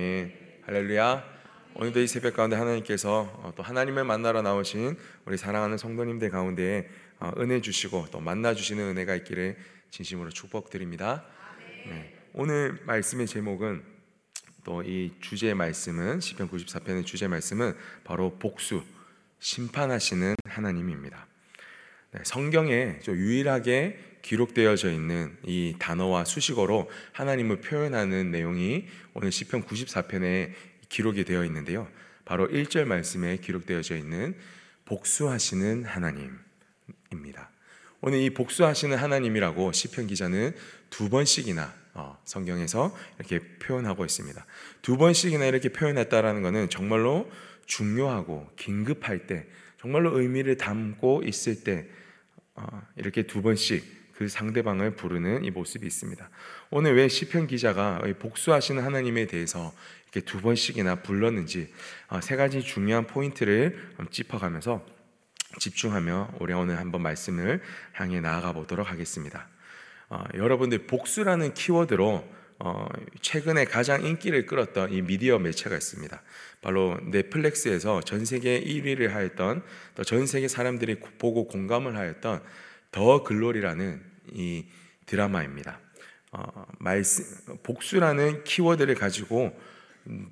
아멘. 할렐루야. 오늘도 이 새벽 가운데 하나님께서 또 하나님을 만나러 나오신 우리 사랑하는 성도님들 가운데 은혜 주시고 또 만나 주시는 은혜가 있기를 진심으로 축복드립니다. 네. 오늘 말씀의 제목은, 또 이 주제 말씀은 시편 94편의 주제 말씀은 바로 복수, 심판하시는 하나님입니다. 네, 성경에 유일하게 기록되어져 있는 이 단어와 수식어로 하나님을 표현하는 내용이 오늘 시편 94편에 기록이 되어 있는데요, 바로 1절 말씀에 기록되어져 있는 복수하시는 하나님입니다. 오늘 이 복수하시는 하나님이라고 시편 기자는 두 번씩이나 성경에서 이렇게 표현하고 있습니다. 두 번씩이나 이렇게 표현했다라는 것은 정말로 중요하고 긴급할 때, 정말로 의미를 담고 있을 때 이렇게 두 번씩 그 상대방을 부르는 이 모습이 있습니다. 오늘 왜 시편 기자가 복수하시는 하나님에 대해서 이렇게 두 번씩이나 불렀는지 세 가지 중요한 포인트를 짚어가면서 집중하며 우리 오늘 한번 말씀을 향해 나아가 보도록 하겠습니다. 여러분들, 복수라는 키워드로 최근에 가장 인기를 끌었던 이 미디어 매체가 있습니다. 바로 넷플릭스에서 전 세계 1위를 하였던, 또 전 세계 사람들이 보고 공감을 하였던 더 글로리라는 이 드라마입니다. 복수라는 키워드를 가지고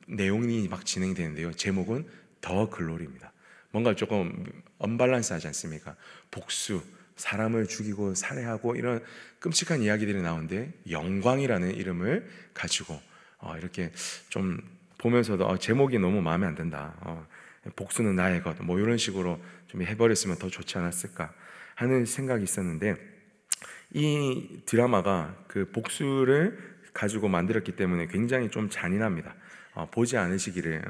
내용이 막 진행되는데요, 제목은 더 글로리입니다. 뭔가 조금 언밸런스하지 않습니까? 복수, 사람을 죽이고 살해하고 이런 끔찍한 이야기들이 나오는데 영광이라는 이름을 가지고 이렇게 좀 보면서도 제목이 너무 마음에 안 든다, 복수는 나의 것, 뭐 이런 식으로 좀 해버렸으면 더 좋지 않았을까 하는 생각이 있었는데, 이 드라마가 그 복수를 가지고 만들었기 때문에 굉장히 좀 잔인합니다. 보지 않으시기를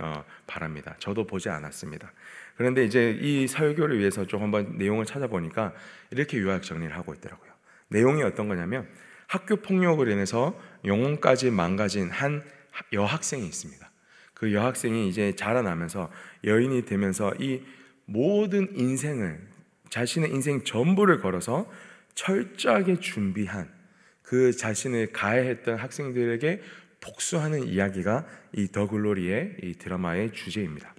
바랍니다. 저도 보지 않았습니다. 그런데 이제 이 설교를 위해서 좀 한번 내용을 찾아보니까 이렇게 요약 정리를 하고 있더라고요. 내용이 어떤 거냐면, 학교 폭력으로 인해서 영혼까지 망가진 한 여학생이 있습니다. 그 여학생이 이제 자라나면서 여인이 되면서 이 모든 인생을, 자신의 인생 전부를 걸어서 철저하게 준비한 그 자신을 가해했던 학생들에게 복수하는 이야기가 이 더 글로리의 이 드라마의 주제입니다.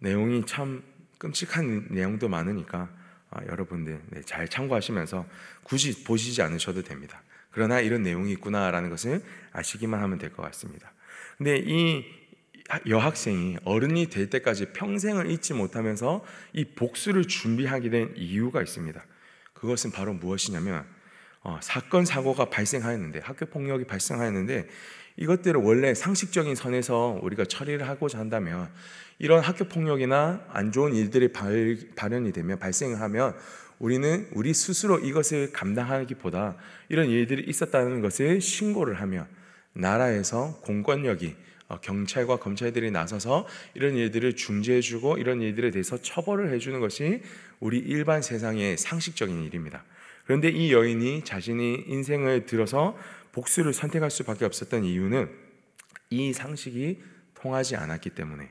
내용이 참 끔찍한 내용도 많으니까 여러분들 잘 참고하시면서 굳이 보시지 않으셔도 됩니다. 그러나 이런 내용이 있구나라는 것을 아시기만 하면 될 것 같습니다. 근데 이 여학생이 어른이 될 때까지 평생을 잊지 못하면서 이 복수를 준비하게 된 이유가 있습니다. 그것은 바로 무엇이냐면, 사건 사고가 발생하였는데, 학교 폭력이 발생하였는데, 이것들을 원래 상식적인 선에서 우리가 처리를 하고자 한다면, 이런 학교 폭력이나 안 좋은 일들이 발현이 되면, 발생하면 우리는 우리 스스로 이것을 감당하기보다 이런 일들이 있었다는 것을 신고를 하며, 나라에서 공권력이, 경찰과 검찰들이 나서서 이런 일들을 중재해주고 이런 일들에 대해서 처벌을 해주는 것이 우리 일반 세상의 상식적인 일입니다. 그런데 이 여인이 자신이 인생을 들어서 복수를 선택할 수밖에 없었던 이유는 이 상식이 통하지 않았기 때문에,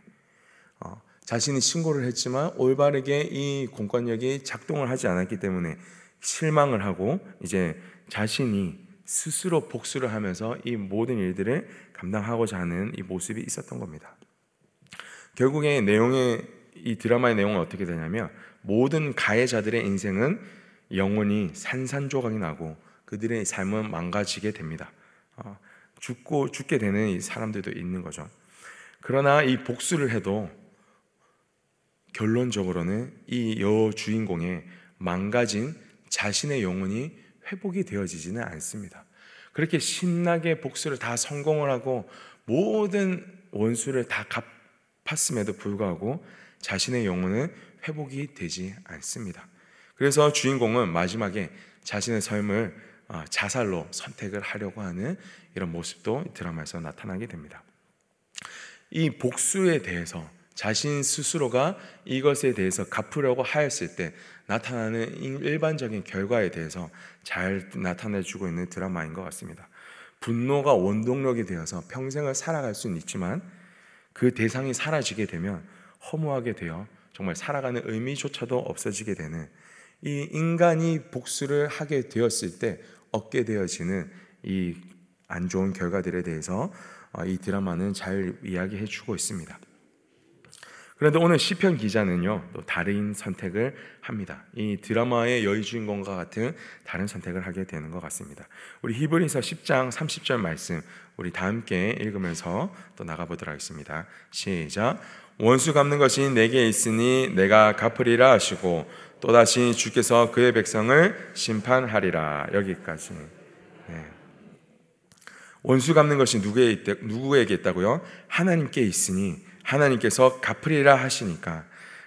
자신이 신고를 했지만 올바르게 이 공권력이 작동을 하지 않았기 때문에 실망을 하고, 이제 자신이 스스로 복수를 하면서 이 모든 일들을 감당하고자 하는 이 모습이 있었던 겁니다. 결국에 이 드라마의 내용은 어떻게 되냐면, 모든 가해자들의 인생은 영혼이 산산조각이 나고 그들의 삶은 망가지게 됩니다. 죽게 되는 이 사람들도 있는 거죠. 그러나 이 복수를 해도 결론적으로는 이 여주인공의 망가진 자신의 영혼이 회복이 되어지지는 않습니다. 그렇게 신나게 복수를 다 성공을 하고 모든 원수를 다 갚았음에도 불구하고 자신의 영혼은 회복이 되지 않습니다. 그래서 주인공은 마지막에 자신의 삶을 자살로 선택을 하려고 하는 이런 모습도 드라마에서 나타나게 됩니다. 이 복수에 대해서 자신 스스로가 이것에 대해서 갚으려고 하였을 때 나타나는 일반적인 결과에 대해서 잘 나타내주고 있는 드라마인 것 같습니다. 분노가 원동력이 되어서 평생을 살아갈 수는 있지만, 그 대상이 사라지게 되면 허무하게 되어 정말 살아가는 의미조차도 없어지게 되는, 이 인간이 복수를 하게 되었을 때 얻게 되어지는 이 안 좋은 결과들에 대해서 이 드라마는 잘 이야기해주고 있습니다. 그런데 오늘 시편 기자는요, 또 다른 선택을 합니다. 이 드라마의 여주인공과 같은 다른 선택을 하게 되는 것 같습니다. 우리 히브리서 10장 30절 말씀 우리 다 함께 읽으면서 또 나가보도록 하겠습니다. 시작. 원수 갚는 것이 내게 있으니 내가 갚으리라 하시고 또다시 주께서 그의 백성을 심판하리라. 여기까지. 네. 원수 갚는 것이 누구에게 있다고요? 하나님께 있으니 하나님께서 갚으리라 하시니까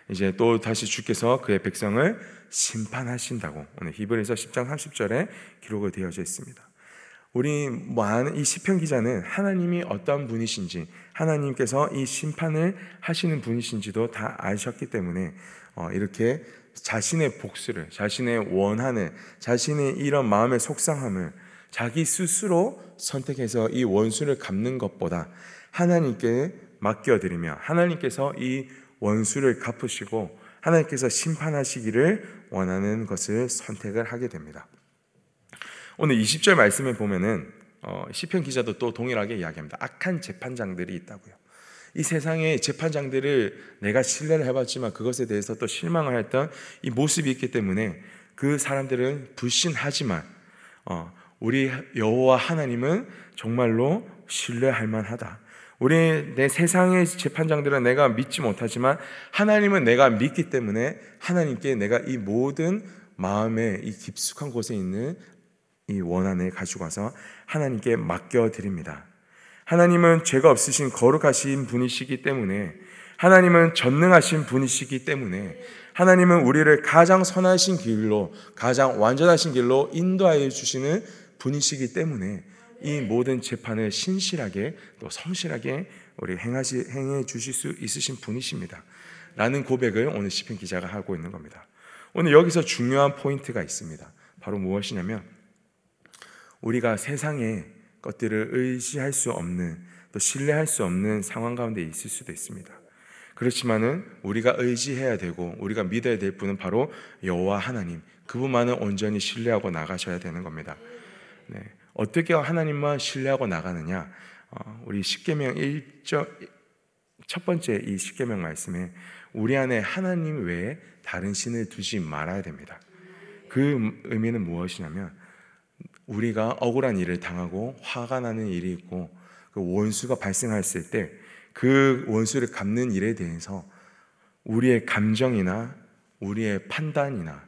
이제 또 다시 주께서 그의 백성을 심판하신다고 오늘 히브리서 10장 30절에 기록이 되어져 있습니다. 우리 이 시편 기자는 하나님이 어떤 분이신지 하나님께서 이 심판을 하시는 분이신지도 다 아셨기 때문에 이렇게 자신의 복수를, 자신의 원한을, 자신의 이런 마음의 속상함을 자기 스스로 선택해서 이 원수를 갚는 것보다 하나님께 맡겨드리며 하나님께서 이 원수를 갚으시고 하나님께서 심판하시기를 원하는 것을 선택을 하게 됩니다. 오늘 20절 말씀에 보면은 시편 기자도 또 동일하게 이야기합니다. 악한 재판장들이 있다고요. 이 세상의 재판장들을 내가 신뢰를 해봤지만 그것에 대해서 또 실망을 했던 이 모습이 있기 때문에 그 사람들은 불신하지만 우리 여호와 하나님은 정말로 신뢰할 만하다. 우리 내 세상의 재판장들은 내가 믿지 못하지만 하나님은 내가 믿기 때문에 하나님께 내가 이 모든 마음의 이 깊숙한 곳에 있는 이 원한을 가지고 와서 하나님께 맡겨드립니다. 하나님은 죄가 없으신 거룩하신 분이시기 때문에 하나님은 전능하신 분이시기 때문에 하나님은 우리를 가장 선하신 길로 가장 완전하신 길로 인도하여 주시는 분이시기 때문에 이 모든 재판을 신실하게 또 성실하게 우리 행해 주실 수 있으신 분이십니다 라는 고백을 오늘 시편 기자가 하고 있는 겁니다. 오늘 여기서 중요한 포인트가 있습니다. 바로 무엇이냐면 우리가 세상의 것들을 의지할 수 없는 또 신뢰할 수 없는 상황 가운데 있을 수도 있습니다. 그렇지만은 우리가 의지해야 되고 우리가 믿어야 될 분은 바로 여호와 하나님 그분만을 온전히 신뢰하고 나가셔야 되는 겁니다. 네. 어떻게 하나님만 신뢰하고 나가느냐? 우리 십계명 1절 첫 번째 이 십계명 말씀에 우리 안에 하나님 외에 다른 신을 두지 말아야 됩니다. 그 의미는 무엇이냐면 우리가 억울한 일을 당하고 화가 나는 일이 있고 그 원수가 발생했을 때 그 원수를 갚는 일에 대해서 우리의 감정이나 우리의 판단이나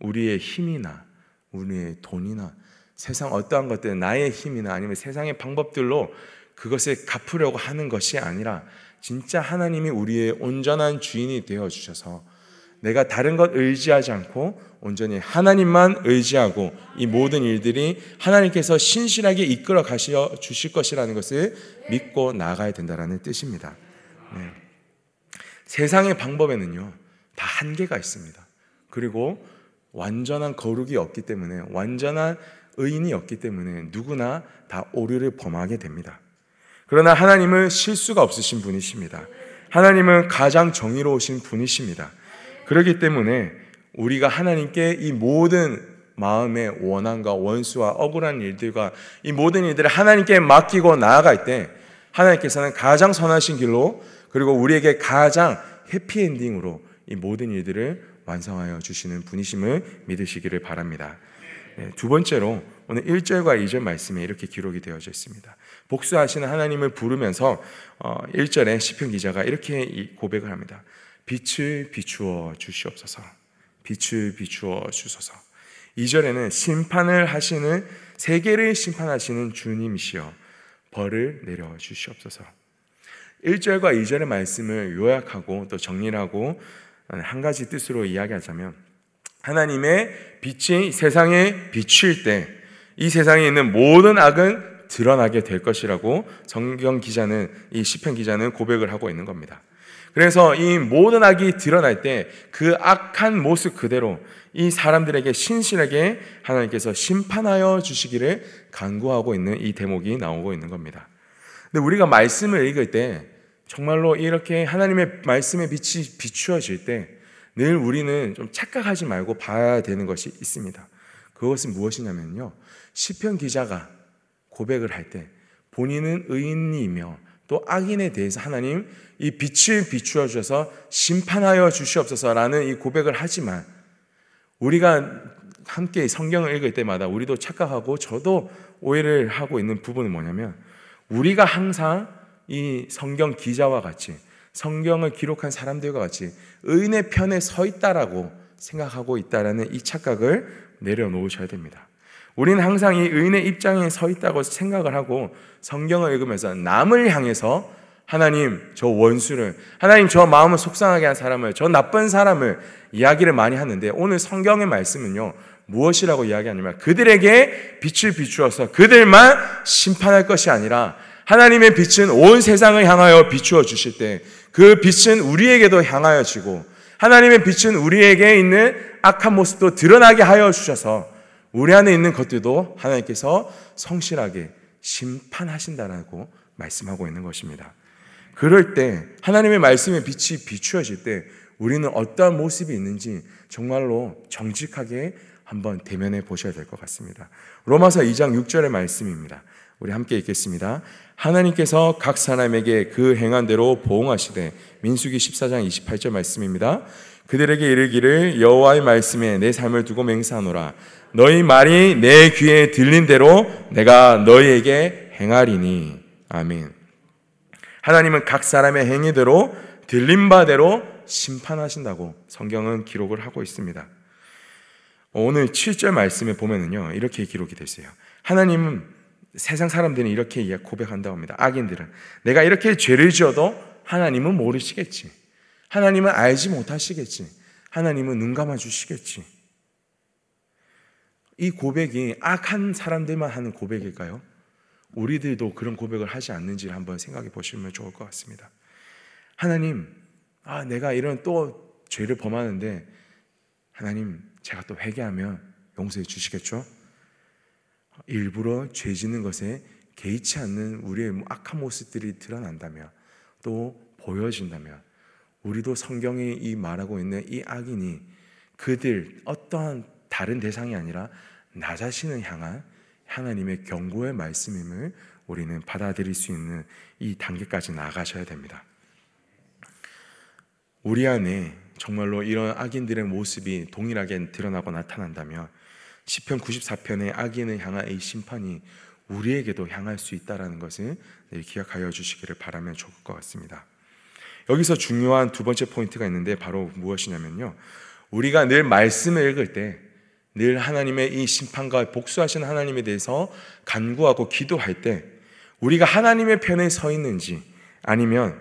우리의 힘이나 우리의 돈이나 세상 어떠한 것들, 나의 힘이나 아니면 세상의 방법들로 그것을 갚으려고 하는 것이 아니라 진짜 하나님이 우리의 온전한 주인이 되어주셔서 내가 다른 것 의지하지 않고 온전히 하나님만 의지하고 이 모든 일들이 하나님께서 신실하게 이끌어 가시어 주실 것이라는 것을 믿고 나아가야 된다는 뜻입니다. 네. 세상의 방법에는요, 다 한계가 있습니다. 그리고 완전한 거룩이 없기 때문에 완전한 의인이 없기 때문에 누구나 다 오류를 범하게 됩니다. 그러나 하나님은 실수가 없으신 분이십니다. 하나님은 가장 정의로우신 분이십니다. 그렇기 때문에 우리가 하나님께 이 모든 마음의 원한과 원수와 억울한 일들과 이 모든 일들을 하나님께 맡기고 나아갈 때 하나님께서는 가장 선하신 길로 그리고 우리에게 가장 해피엔딩으로 이 모든 일들을 완성하여 주시는 분이심을 믿으시기를 바랍니다. 두 번째로 오늘 1절과 2절 말씀에 이렇게 기록이 되어져 있습니다. 복수하시는 하나님을 부르면서 1절에 시편 기자가 이렇게 고백을 합니다. 빛을 비추어 주시옵소서. 빛을 비추어 주소서. 2절에는 심판을 하시는 세계를 심판하시는 주님이시여 벌을 내려 주시옵소서. 1절과 2절의 말씀을 요약하고 또 정리를 하고 한 가지 뜻으로 이야기하자면 하나님의 빛이 세상에 비칠 때 이 세상에 있는 모든 악은 드러나게 될 것이라고 성경 기자는 이 시편 기자는 고백을 하고 있는 겁니다. 그래서 이 모든 악이 드러날 때 그 악한 모습 그대로 이 사람들에게 신실하게 하나님께서 심판하여 주시기를 간구하고 있는 이 대목이 나오고 있는 겁니다. 근데 우리가 말씀을 읽을 때 정말로 이렇게 하나님의 말씀의 빛이 비추어질 때 늘 우리는 좀 착각하지 말고 봐야 되는 것이 있습니다. 그것은 무엇이냐면요. 시편 기자가 고백을 할 때 본인은 의인이며 또 악인에 대해서 하나님 이 빛을 비추어 주셔서 심판하여 주시옵소서라는 이 고백을 하지만 우리가 함께 성경을 읽을 때마다 우리도 착각하고 저도 오해를 하고 있는 부분은 뭐냐면 우리가 항상 이 성경 기자와 같이 성경을 기록한 사람들과 같이 의인의 편에 서 있다라고 생각하고 있다라는 이 착각을 내려놓으셔야 됩니다. 우리는 항상 이 의인의 입장에 서 있다고 생각을 하고 성경을 읽으면서 남을 향해서 하나님 저 원수를, 하나님 저 마음을 속상하게 한 사람을, 저 나쁜 사람을 이야기를 많이 하는데 오늘 성경의 말씀은요 무엇이라고 이야기하냐면 그들에게 빛을 비추어서 그들만 심판할 것이 아니라 하나님의 빛은 온 세상을 향하여 비추어 주실 때 그 빛은 우리에게도 향하여 지고 하나님의 빛은 우리에게 있는 악한 모습도 드러나게 하여 주셔서 우리 안에 있는 것들도 하나님께서 성실하게 심판하신다라고 말씀하고 있는 것입니다. 그럴 때 하나님의 말씀의 빛이 비추어질 때 우리는 어떠한 모습이 있는지 정말로 정직하게 한번 대면해 보셔야 될 것 같습니다. 로마서 2장 6절의 말씀입니다. 우리 함께 읽겠습니다. 하나님께서 각 사람에게 그 행한 대로 보응하시되 민수기 14장 28절 말씀입니다. 그들에게 이르기를 여호와의 말씀에 내 삶을 두고 맹세하노라. 너희 말이 내 귀에 들린 대로 내가 너희에게 행하리니. 아멘. 하나님은 각 사람의 행위대로 들린 바대로 심판하신다고 성경은 기록을 하고 있습니다. 오늘 7절 말씀에 보면은요 이렇게 기록이 되어있어요. 하나님은 세상 사람들은 이렇게 고백한다고 합니다. 악인들은 내가 이렇게 죄를 지어도 하나님은 모르시겠지, 하나님은 알지 못하시겠지, 하나님은 눈 감아주시겠지. 이 고백이 악한 사람들만 하는 고백일까요? 우리들도 그런 고백을 하지 않는지를 한번 생각해 보시면 좋을 것 같습니다. 하나님, 내가 이런 또 죄를 범하는데 하나님 제가 또 회개하면 용서해 주시겠죠? 일부러 죄 짓는 것에 개의치 않는 우리의 악한 모습들이 드러난다면 또 보여진다면 우리도 성경이 이 말하고 있는 이 악인이 그들 어떠한 다른 대상이 아니라 나 자신을 향한 하나님의 경고의 말씀임을 우리는 받아들일 수 있는 이 단계까지 나아가셔야 됩니다. 우리 안에 정말로 이런 악인들의 모습이 동일하게 드러나고 나타난다면 시편 94편의 악인을 향한 이 심판이 우리에게도 향할 수 있다는 것을 기억하여 주시기를 바라면 좋을 것 같습니다. 여기서 중요한 두 번째 포인트가 있는데 바로 무엇이냐면요, 우리가 늘 말씀을 읽을 때 늘 하나님의 이 심판과 복수하시는 하나님에 대해서 간구하고 기도할 때 우리가 하나님의 편에 서 있는지 아니면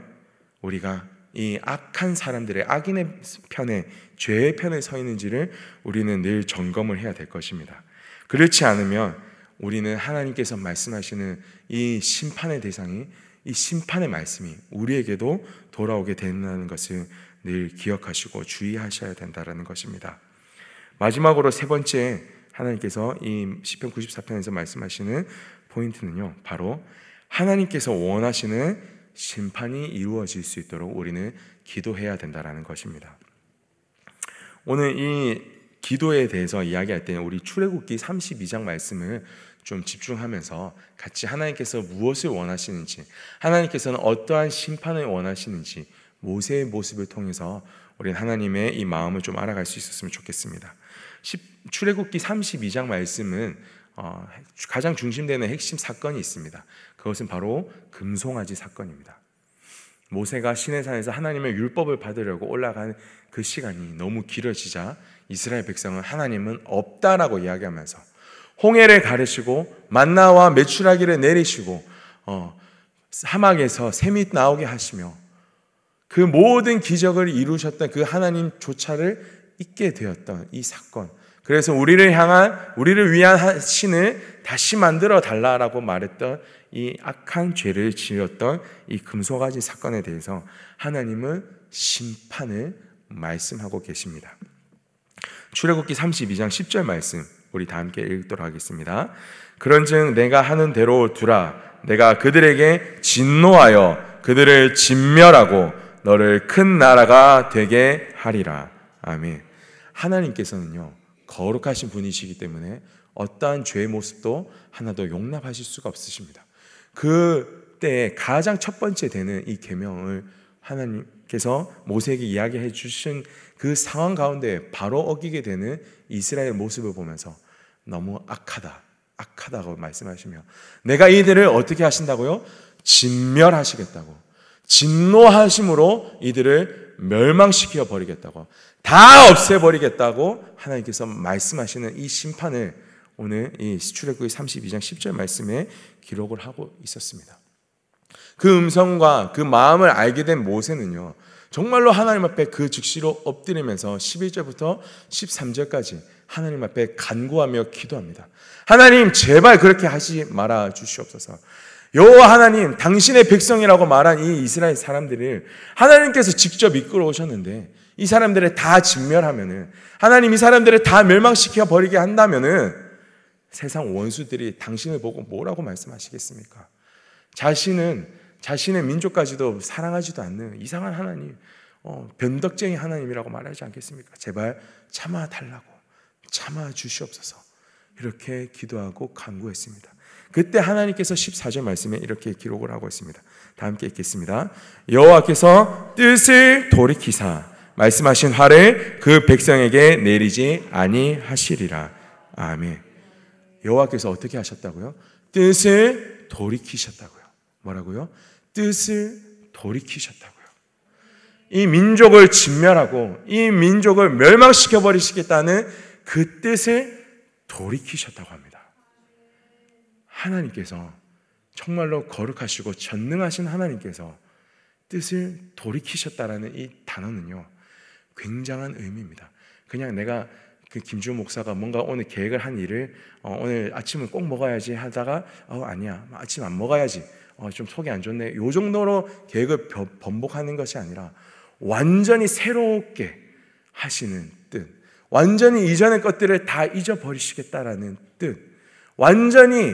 우리가 이 악한 사람들의 악인의 편에, 죄의 편에 서 있는지를 우리는 늘 점검을 해야 될 것입니다. 그렇지 않으면 우리는 하나님께서 말씀하시는 이 심판의 대상이, 이 심판의 말씀이 우리에게도 돌아오게 된다는 것을 늘 기억하시고 주의하셔야 된다는 것입니다. 마지막으로 세 번째 하나님께서 이 시편 94편에서 말씀하시는 포인트는요 바로 하나님께서 원하시는 심판이 이루어질 수 있도록 우리는 기도해야 된다는 것입니다. 오늘 이 기도에 대해서 이야기할 때는 우리 출애굽기 32장 말씀을 좀 집중하면서 같이 하나님께서 무엇을 원하시는지, 하나님께서는 어떠한 심판을 원하시는지 모세의 모습을 통해서 우리는 하나님의 이 마음을 좀 알아갈 수 있었으면 좋겠습니다. 출애굽기 32장 말씀은 가장 중심되는 핵심 사건이 있습니다. 그것은 바로 금송아지 사건입니다. 모세가 시내산에서 하나님의 율법을 받으려고 올라간 그 시간이 너무 길어지자 이스라엘 백성은 하나님은 없다라고 이야기하면서 홍해를 가르시고 만나와 메추라기를 내리시고 사막에서 샘이 나오게 하시며 그 모든 기적을 이루셨던 그 하나님조차를 잊게 되었던 이 사건. 그래서 우리를 향한, 우리를 위한 신을 다시 만들어 달라라고 말했던 이 악한 죄를 지었던 이 금송아지 사건에 대해서 하나님은 심판을 말씀하고 계십니다. 출애굽기 32장 10절 말씀 우리 다 함께 읽도록 하겠습니다. 그런즉 내가 하는 대로 두라. 내가 그들에게 진노하여 그들을 진멸하고 너를 큰 나라가 되게 하리라. 아멘. 하나님께서는요 거룩하신 분이시기 때문에 어떠한 죄의 모습도 하나도 용납하실 수가 없으십니다. 그 때에 가장 첫 번째 되는 이 계명을 하나님께서 모세에게 이야기해 주신 그 상황 가운데 바로 어기게 되는 이스라엘 모습을 보면서 너무 악하다, 악하다고 말씀하시며 내가 이들을 어떻게 하신다고요? 진멸하시겠다고, 진노하심으로 이들을 멸망시켜 버리겠다고, 다 없애버리겠다고 하나님께서 말씀하시는 이 심판을 오늘 이 출애굽기 32장 10절 말씀에 기록을 하고 있었습니다. 그 음성과 그 마음을 알게 된 모세는요, 정말로 하나님 앞에 그 즉시로 엎드리면서 11절부터 13절까지 하나님 앞에 간구하며 기도합니다. 하나님 제발 그렇게 하지 말아 주시옵소서. 여호와 하나님, 당신의 백성이라고 말한 이 이스라엘 사람들을 하나님께서 직접 이끌어 오셨는데 이 사람들을 다 진멸하면은, 하나님 이 사람들을 다 멸망시켜 버리게 한다면은 세상 원수들이 당신을 보고 뭐라고 말씀하시겠습니까? 자신은 자신의 민족까지도 사랑하지도 않는 이상한 하나님, 변덕쟁이 하나님이라고 말하지 않겠습니까? 제발 참아달라고, 참아주시옵소서 이렇게 기도하고 간구했습니다. 그때 하나님께서 14절 말씀에 이렇게 기록을 하고 있습니다. 다 함께 읽겠습니다. 여호와께서 뜻을 돌이키사 말씀하신 화를 그 백성에게 내리지 아니하시리라. 아멘. 여호와께서 어떻게 하셨다고요? 뜻을 돌이키셨다고요. 뭐라고요? 뜻을 돌이키셨다고요. 이 민족을 진멸하고 이 민족을 멸망시켜 버리시겠다는 그 뜻을 돌이키셨다고 합니다. 하나님께서 정말로 거룩하시고 전능하신 하나님께서 뜻을 돌이키셨다라는 이 단어는요, 굉장한 의미입니다. 그냥 내가 그 김지훈 목사가 뭔가 오늘 계획을 한 일을 오늘 아침은 꼭 먹어야지 하다가 아니야 아침 안 먹어야지 좀 속이 안 좋네 요 정도로 계획을 번복하는 것이 아니라 완전히 새롭게 하시는 뜻, 완전히 이전의 것들을 다 잊어버리시겠다라는 뜻, 완전히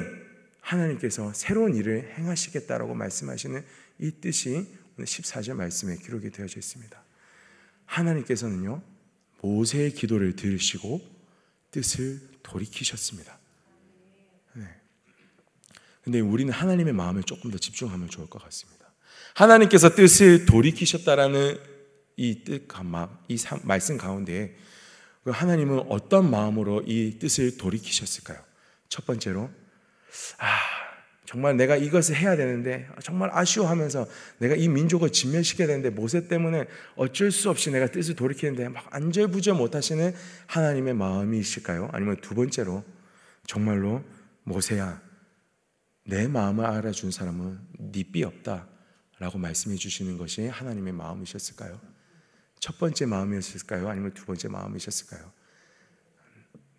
하나님께서 새로운 일을 행하시겠다라고 말씀하시는 이 뜻이 오늘 14절 말씀에 기록이 되어져 있습니다. 하나님께서는요, 모세의 기도를 들으시고 뜻을 돌이키셨습니다. 그런데 우리는 하나님의 마음에 조금 더 집중하면 좋을 것 같습니다. 하나님께서 뜻을 돌이키셨다라는 이 말씀 가운데 하나님은 어떤 마음으로 이 뜻을 돌이키셨을까요? 첫 번째로, 정말 내가 이것을 해야 되는데 정말 아쉬워하면서 내가 이 민족을 진멸시켜야 되는데 모세 때문에 어쩔 수 없이 내가 뜻을 돌이키는데 막 안절부절 못하시는 하나님의 마음이실까요? 아니면 두 번째로, 정말로 모세야 내 마음을 알아준 사람은 네 삐 없다 라고 말씀해 주시는 것이 하나님의 마음이셨을까요? 첫 번째 마음이었을까요? 아니면 두 번째 마음이셨을까요?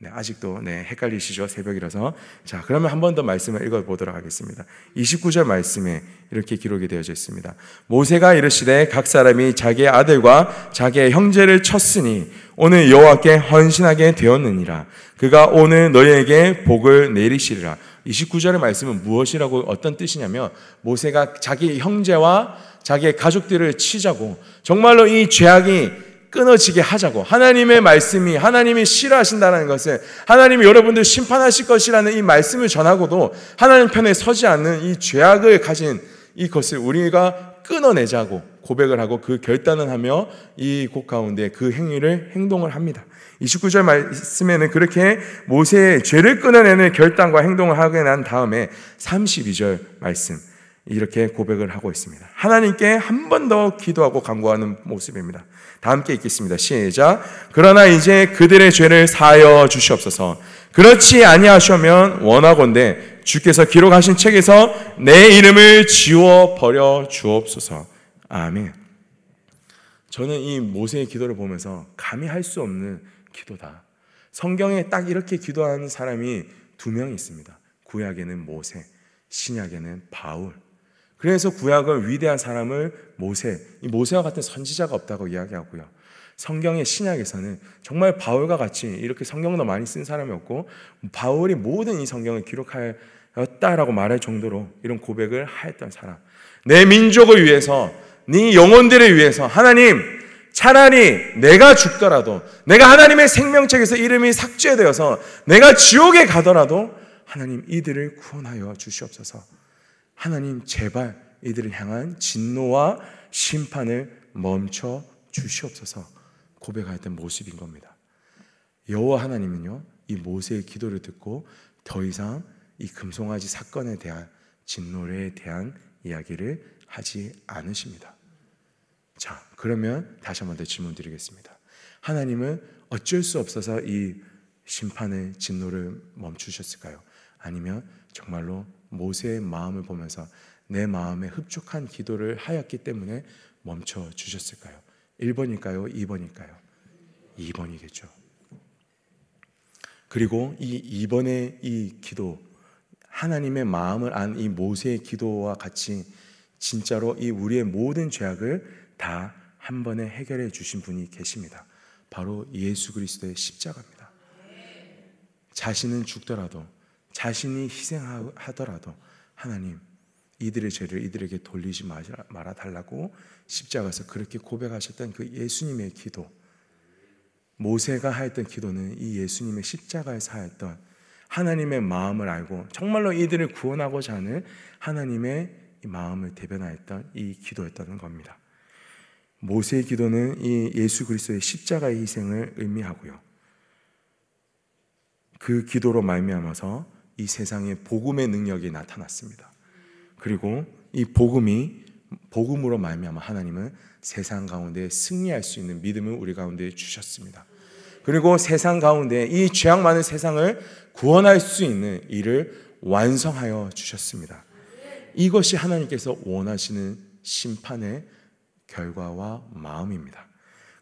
아직도 헷갈리시죠? 새벽이라서. 자, 그러면 한 번 더 말씀을 읽어보도록 하겠습니다. 29절 말씀에 이렇게 기록이 되어져 있습니다. 모세가 이르시되 각 사람이 자기의 아들과 자기의 형제를 쳤으니 오늘 여호와께 헌신하게 되었느니라. 그가 오늘 너희에게 복을 내리시리라. 29절의 말씀은 무엇이라고, 어떤 뜻이냐면 모세가 자기 형제와 자기의 가족들을 치자고, 정말로 이 죄악이 끊어지게 하자고, 하나님의 말씀이, 하나님이 싫어하신다는 것을, 하나님이 여러분들 심판하실 것이라는 이 말씀을 전하고도 하나님 편에 서지 않는 이 죄악을 가진 이것을 우리가 끊어내자고 고백을 하고 그 결단을 하며 이 곳 가운데 그 행동을 합니다. 29절 말씀에는 그렇게 모세의 죄를 끊어내는 결단과 행동을 하게 난 다음에 32절 말씀 이렇게 고백을 하고 있습니다. 하나님께 한 번 더 기도하고 간구하는 모습입니다. 다 함께 읽겠습니다. 시작. 그러나 이제 그들의 죄를 사하여 주시옵소서. 그렇지 아니하시면 원하건대 주께서 기록하신 책에서 내 이름을 지워버려 주옵소서. 아멘. 저는 이 모세의 기도를 보면서 감히 할 수 없는 기도다, 성경에 딱 이렇게 기도하는 사람이 두 명 있습니다. 구약에는 모세, 신약에는 바울. 그래서 구약은 위대한 사람을 모세와 같은 선지자가 없다고 이야기하고요, 성경의 신약에서는 정말 바울과 같이 이렇게 성경도 많이 쓴 사람이 없고 바울이 모든 이 성경을 기록하였다라고 말할 정도로 이런 고백을 하였던 사람, 내 민족을 위해서, 네 영혼들을 위해서 하나님 차라리 내가 죽더라도, 내가 하나님의 생명책에서 이름이 삭제되어서 내가 지옥에 가더라도 하나님 이들을 구원하여 주시옵소서 하나님 제발 이들을 향한 진노와 심판을 멈춰 주시옵소서 고백하였던 모습인 겁니다. 여호와 하나님은요, 이 모세의 기도를 듣고 더 이상 이 금송아지 사건에 대한 진노에 대한 이야기를 하지 않으십니다. 자, 그러면 다시 한번 더 질문 드리겠습니다. 하나님은 어쩔 수 없어서 이 심판의 진노를 멈추셨을까요? 아니면 정말로 모세의 마음을 보면서 내 마음에 흡족한 기도를 하였기 때문에 멈춰 주셨을까요? 1번일까요? 2번일까요? 2번이겠죠. 그리고 이 2번의 이 기도, 하나님의 마음을 안 이 모세의 기도와 같이 진짜로 이 우리의 모든 죄악을 다 한 번에 해결해 주신 분이 계십니다. 바로 예수 그리스도의 십자가입니다. 자신은 죽더라도, 자신이 희생하더라도 하나님 이들의 죄를 이들에게 돌리지 말아달라고 십자가에서 그렇게 고백하셨던 그 예수님의 기도, 모세가 하였던 기도는 이 예수님의 십자가에서 하였던 하나님의 마음을 알고 정말로 이들을 구원하고자 하는 하나님의 마음을 대변하였던 이 기도였다는 겁니다. 모세의 기도는 이 예수 그리스도의 십자가의 희생을 의미하고요, 그 기도로 말미암아서 이 세상에 복음의 능력이 나타났습니다. 그리고 이 복음으로 말미암아 하나님은 세상 가운데 승리할 수 있는 믿음을 우리 가운데 주셨습니다. 그리고 세상 가운데 이 죄악 많은 세상을 구원할 수 있는 일을 완성하여 주셨습니다. 이것이 하나님께서 원하시는 심판의 결과와 마음입니다.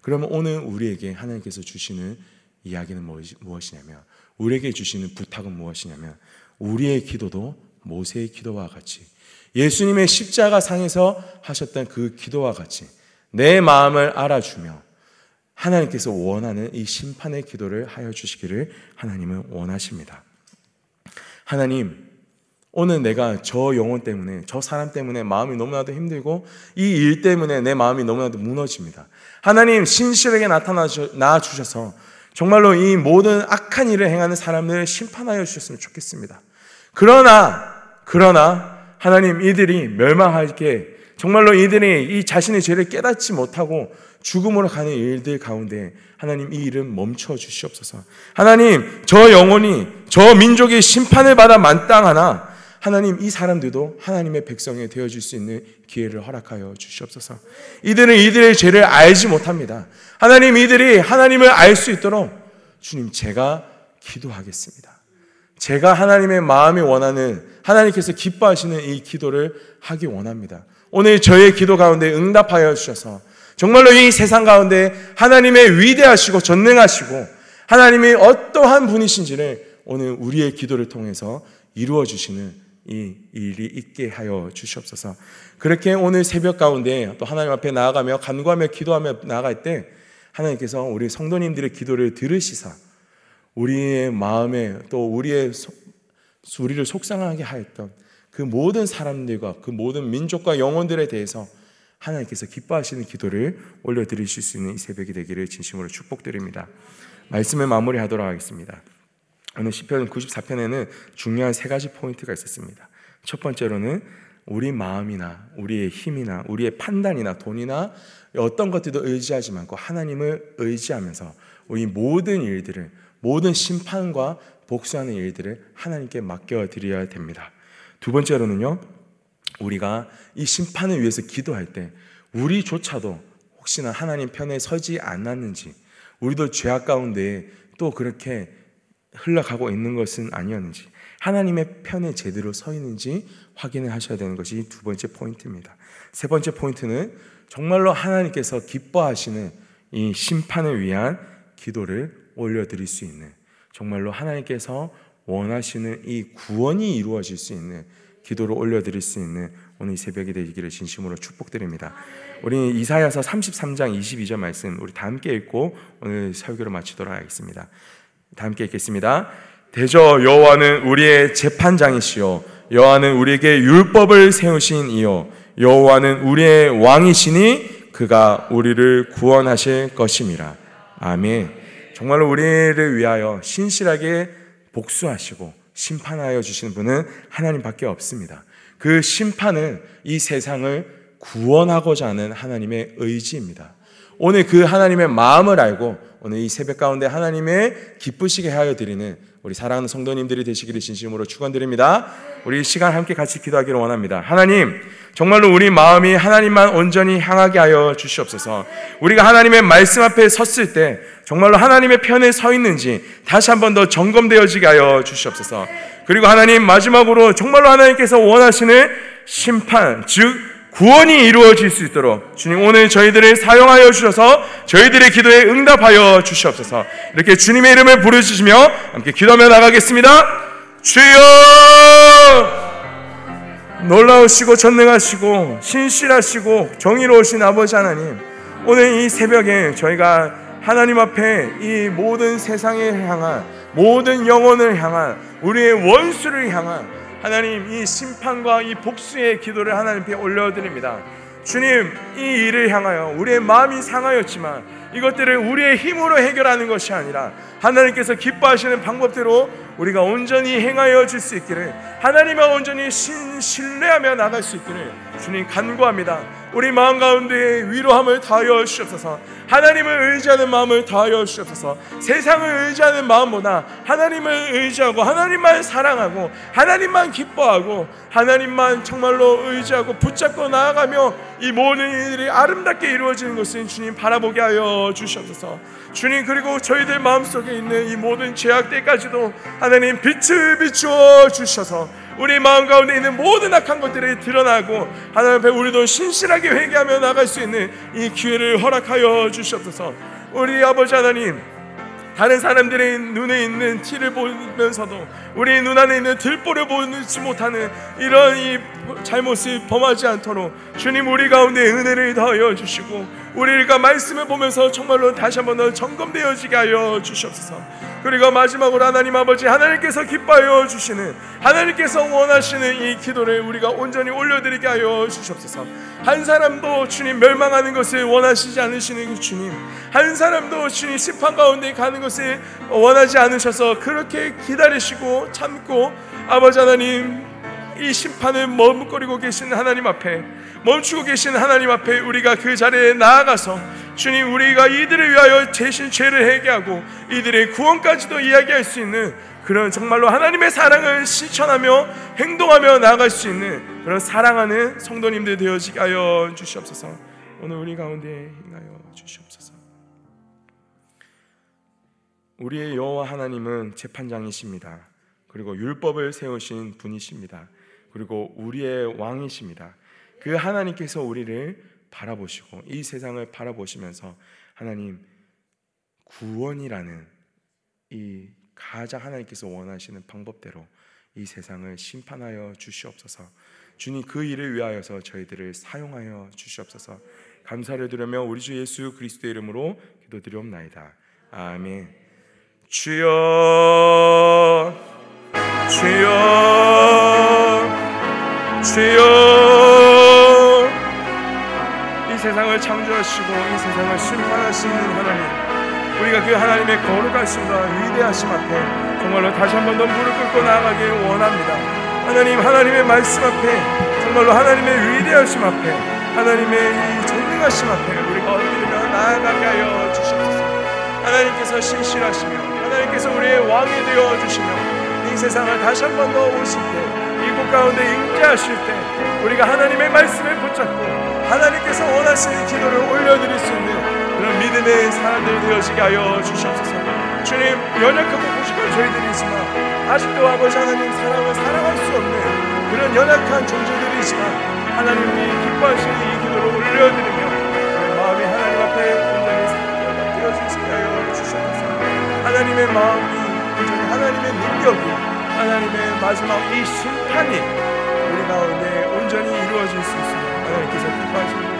그러면 오늘 우리에게 하나님께서 주시는 이야기는 무엇이냐면, 우리에게 주시는 부탁은 무엇이냐면, 우리의 기도도 모세의 기도와 같이 예수님의 십자가 상에서 하셨던 그 기도와 같이 내 마음을 알아주며 하나님께서 원하는 이 심판의 기도를 하여 주시기를 하나님은 원하십니다. 하나님, 오늘 내가 저 영혼 때문에, 저 사람 때문에 마음이 너무나도 힘들고 이 일 때문에 내 마음이 너무나도 무너집니다. 하나님, 신실하게 나타나 주셔서 정말로 이 모든 악한 일을 행하는 사람들을 심판하여 주셨으면 좋겠습니다. 그러나 하나님, 이들이 멸망하게, 정말로 이들이 이 자신의 죄를 깨닫지 못하고 죽음으로 가는 일들 가운데 하나님 이 일은 멈춰 주시옵소서. 하나님, 저 영혼이, 저 민족이 심판을 받아 마땅하나 하나님 이 사람들도 하나님의 백성이 되어줄 수 있는 기회를 허락하여 주시옵소서. 이들은 이들의 죄를 알지 못합니다. 하나님, 이들이 하나님을 알 수 있도록 주님, 제가 기도하겠습니다. 제가 하나님의 마음이 원하는, 하나님께서 기뻐하시는 이 기도를 하기 원합니다. 오늘 저의 기도 가운데 응답하여 주셔서 정말로 이 세상 가운데 하나님의 위대하시고 전능하시고 하나님이 어떠한 분이신지를 오늘 우리의 기도를 통해서 이루어주시는 이 일이 있게 하여 주시옵소서. 그렇게 오늘 새벽 가운데 또 하나님 앞에 나아가며 간구하며 기도하며 나아갈 때 하나님께서 우리 성도님들의 기도를 들으시사 우리의 마음에 또 우리를 속상하게 하였던 그 모든 사람들과 그 모든 민족과 영혼들에 대해서 하나님께서 기뻐하시는 기도를 올려드리실 수 있는 이 새벽이 되기를 진심으로 축복드립니다. 말씀을 마무리하도록 하겠습니다. 오늘 시편 94편에는 중요한 세 가지 포인트가 있었습니다. 첫 번째로는 우리 마음이나 우리의 힘이나 우리의 판단이나 돈이나 어떤 것들도 의지하지 않고 하나님을 의지하면서 우리 모든 일들을, 모든 심판과 복수하는 일들을 하나님께 맡겨드려야 됩니다. 두 번째로는요, 우리가 이 심판을 위해서 기도할 때 우리조차도 혹시나 하나님 편에 서지 않았는지, 우리도 죄악 가운데 또 그렇게 흘러가고 있는 것은 아니었는지, 하나님의 편에 제대로 서 있는지 확인을 하셔야 되는 것이 두 번째 포인트입니다. 세 번째 포인트는 정말로 하나님께서 기뻐하시는 이 심판을 위한 기도를 올려드릴 수 있는, 정말로 하나님께서 원하시는 이 구원이 이루어질 수 있는 기도를 올려드릴 수 있는 오늘 새벽이 되기를 진심으로 축복드립니다. 우리 이사야서 33장 22절 말씀 우리 다 함께 읽고 오늘 설교를 마치도록 하겠습니다. 다 함께 읽겠습니다. 대저 여호와는 우리의 재판장이시요, 여호와는 우리에게 율법을 세우신 이요, 여호와는 우리의 왕이시니 그가 우리를 구원하실 것임이라. 아멘. 정말로 우리를 위하여 신실하게 복수하시고 심판하여 주시는 분은 하나님밖에 없습니다. 그 심판은 이 세상을 구원하고자 하는 하나님의 의지입니다. 오늘 그 하나님의 마음을 알고 오늘 이 새벽 가운데 하나님의 기쁘시게 하여 드리는 우리 사랑하는 성도님들이 되시기를 진심으로 축원드립니다. 우리 시간 함께 같이 기도하기를 원합니다. 하나님, 정말로 우리 마음이 하나님만 온전히 향하게 하여 주시옵소서. 우리가 하나님의 말씀 앞에 섰을 때 정말로 하나님의 편에 서 있는지 다시 한 번 더 점검되어지게 하여 주시옵소서. 그리고 하나님, 마지막으로 정말로 하나님께서 원하시는 심판, 즉 구원이 이루어질 수 있도록 주님, 오늘 저희들을 사용하여 주셔서 저희들의 기도에 응답하여 주시옵소서. 이렇게 주님의 이름을 부르짖으며 함께 기도하며 나가겠습니다. 주여, 놀라우시고 전능하시고 신실하시고 정의로우신 아버지 하나님, 오늘 이 새벽에 저희가 하나님 앞에 이 모든 세상을 향한, 모든 영혼을 향한, 우리의 원수를 향한 하나님, 이 심판과 이 복수의 기도를 하나님께 올려드립니다. 주님, 이 일을 향하여 우리의 마음이 상하였지만 이것들을 우리의 힘으로 해결하는 것이 아니라 하나님께서 기뻐하시는 방법대로 우리가 온전히 행하여 줄 수 있기를, 하나님과 온전히 신뢰하며 나갈 수 있기를 주님 간구합니다. 우리 마음 가운데에 위로함을 다하여 주시옵소서. 하나님을 의지하는 마음을 다하여 주시옵소서. 세상을 의지하는 마음보다 하나님을 의지하고 하나님만 사랑하고 하나님만 기뻐하고 하나님만 정말로 의지하고 붙잡고 나아가며 이 모든 일들이 아름답게 이루어지는 것을 주님 바라보게 하여 주시옵소서. 주님, 그리고 저희들 마음속에 있는 이 모든 죄악들까지도 하나님 빛을 비추어 주셔서 우리 마음 가운데 있는 모든 악한 것들이 드러나고 하나님 앞에 우리도 신실하게 회개하며 나갈 수 있는 이 기회를 허락하여 주시옵소서. 우리 아버지 하나님, 다른 사람들의 눈에 있는 티를 보면서도 우리 눈 안에 있는 들보를 보지 못하는 이런 이 잘못을 범하지 않도록 주님, 우리 가운데 은혜를 더하여 주시고 우리가 말씀을 보면서 정말로 다시 한번 더 점검되어지게 하여 주시옵소서. 그리고 마지막으로 하나님 아버지, 하나님께서 기뻐하여 주시는, 하나님께서 원하시는 이 기도를 우리가 온전히 올려드리게 하여 주시옵소서. 한 사람도 주님 멸망하는 것을 원하시지 않으시는 주님, 한 사람도 주님 심판 가운데 가는 것을 원하지 않으셔서 그렇게 기다리시고 참고 아버지 하나님, 이 심판을 머뭇거리고 계신 하나님 앞에, 멈추고 계신 하나님 앞에 우리가 그 자리에 나아가서 주님, 우리가 이들을 위하여 대신 죄를 회개하고 이들의 구원까지도 이야기할 수 있는 그런 정말로 하나님의 사랑을 실천하며 행동하며 나아갈 수 있는 그런 사랑하는 성도님들 되어지게 하여 주시옵소서. 오늘 우리 가운데 행하여 주시옵소서. 우리의 여호와 하나님은 재판장이십니다. 그리고 율법을 세우신 분이십니다. 그리고 우리의 왕이십니다. 그 하나님께서 우리를 바라보시고 이 세상을 바라보시면서 하나님, 구원이라는 이 가장 하나님께서 원하시는 방법대로 이 세상을 심판하여 주시옵소서. 주님, 그 일을 위하여서 저희들을 사용하여 주시옵소서. 감사를 드리며 우리 주 예수 그리스도의 이름으로 기도드리옵나이다. 아멘. 주여, 주여, 주여, 이 세상을 창조하시고 이 세상을 심판하시는 하나님, 우리가 그 하나님의 거룩하심과 위대하심 앞에 정말로 다시 한 번 더 무릎 꿇고 나아가길 원합니다. 하나님, 하나님의 말씀 앞에, 정말로 하나님의 위대하심 앞에, 하나님의 이 전능하심 앞에 우리가 엎드리며 나아가게 하여 주시옵소서. 하나님께서 신실하시며 하나님께서 우리의 왕이 되어주시며 이 세상을 다시 한 번 더 오실 때, 이곳 가운데 임재하실 때 우리가 하나님의 말씀을 붙잡고 하나님께서 원하시는 기도를 올려드릴 수 있는 그런 믿음의 사람들이 되어지게 하여 주시옵소서. 주님, 연약하고 부족한 저희들이지만 아직도 아버지 하나님 사랑을 사랑할 수 없는 그런 연약한 존재들이지만 하나님이 기뻐하시는 이 기도를 올려드리며 우리 마음이 하나님 앞에 온전히 사랑을 되어지게 하여 주시옵소서. 하나님의 마음이, 하나님의 능력이, 하나님의 마지막 이 심판이 우리 가운데 온전히 이루어질 수 있습니다. 하나님께서 기뻐하시는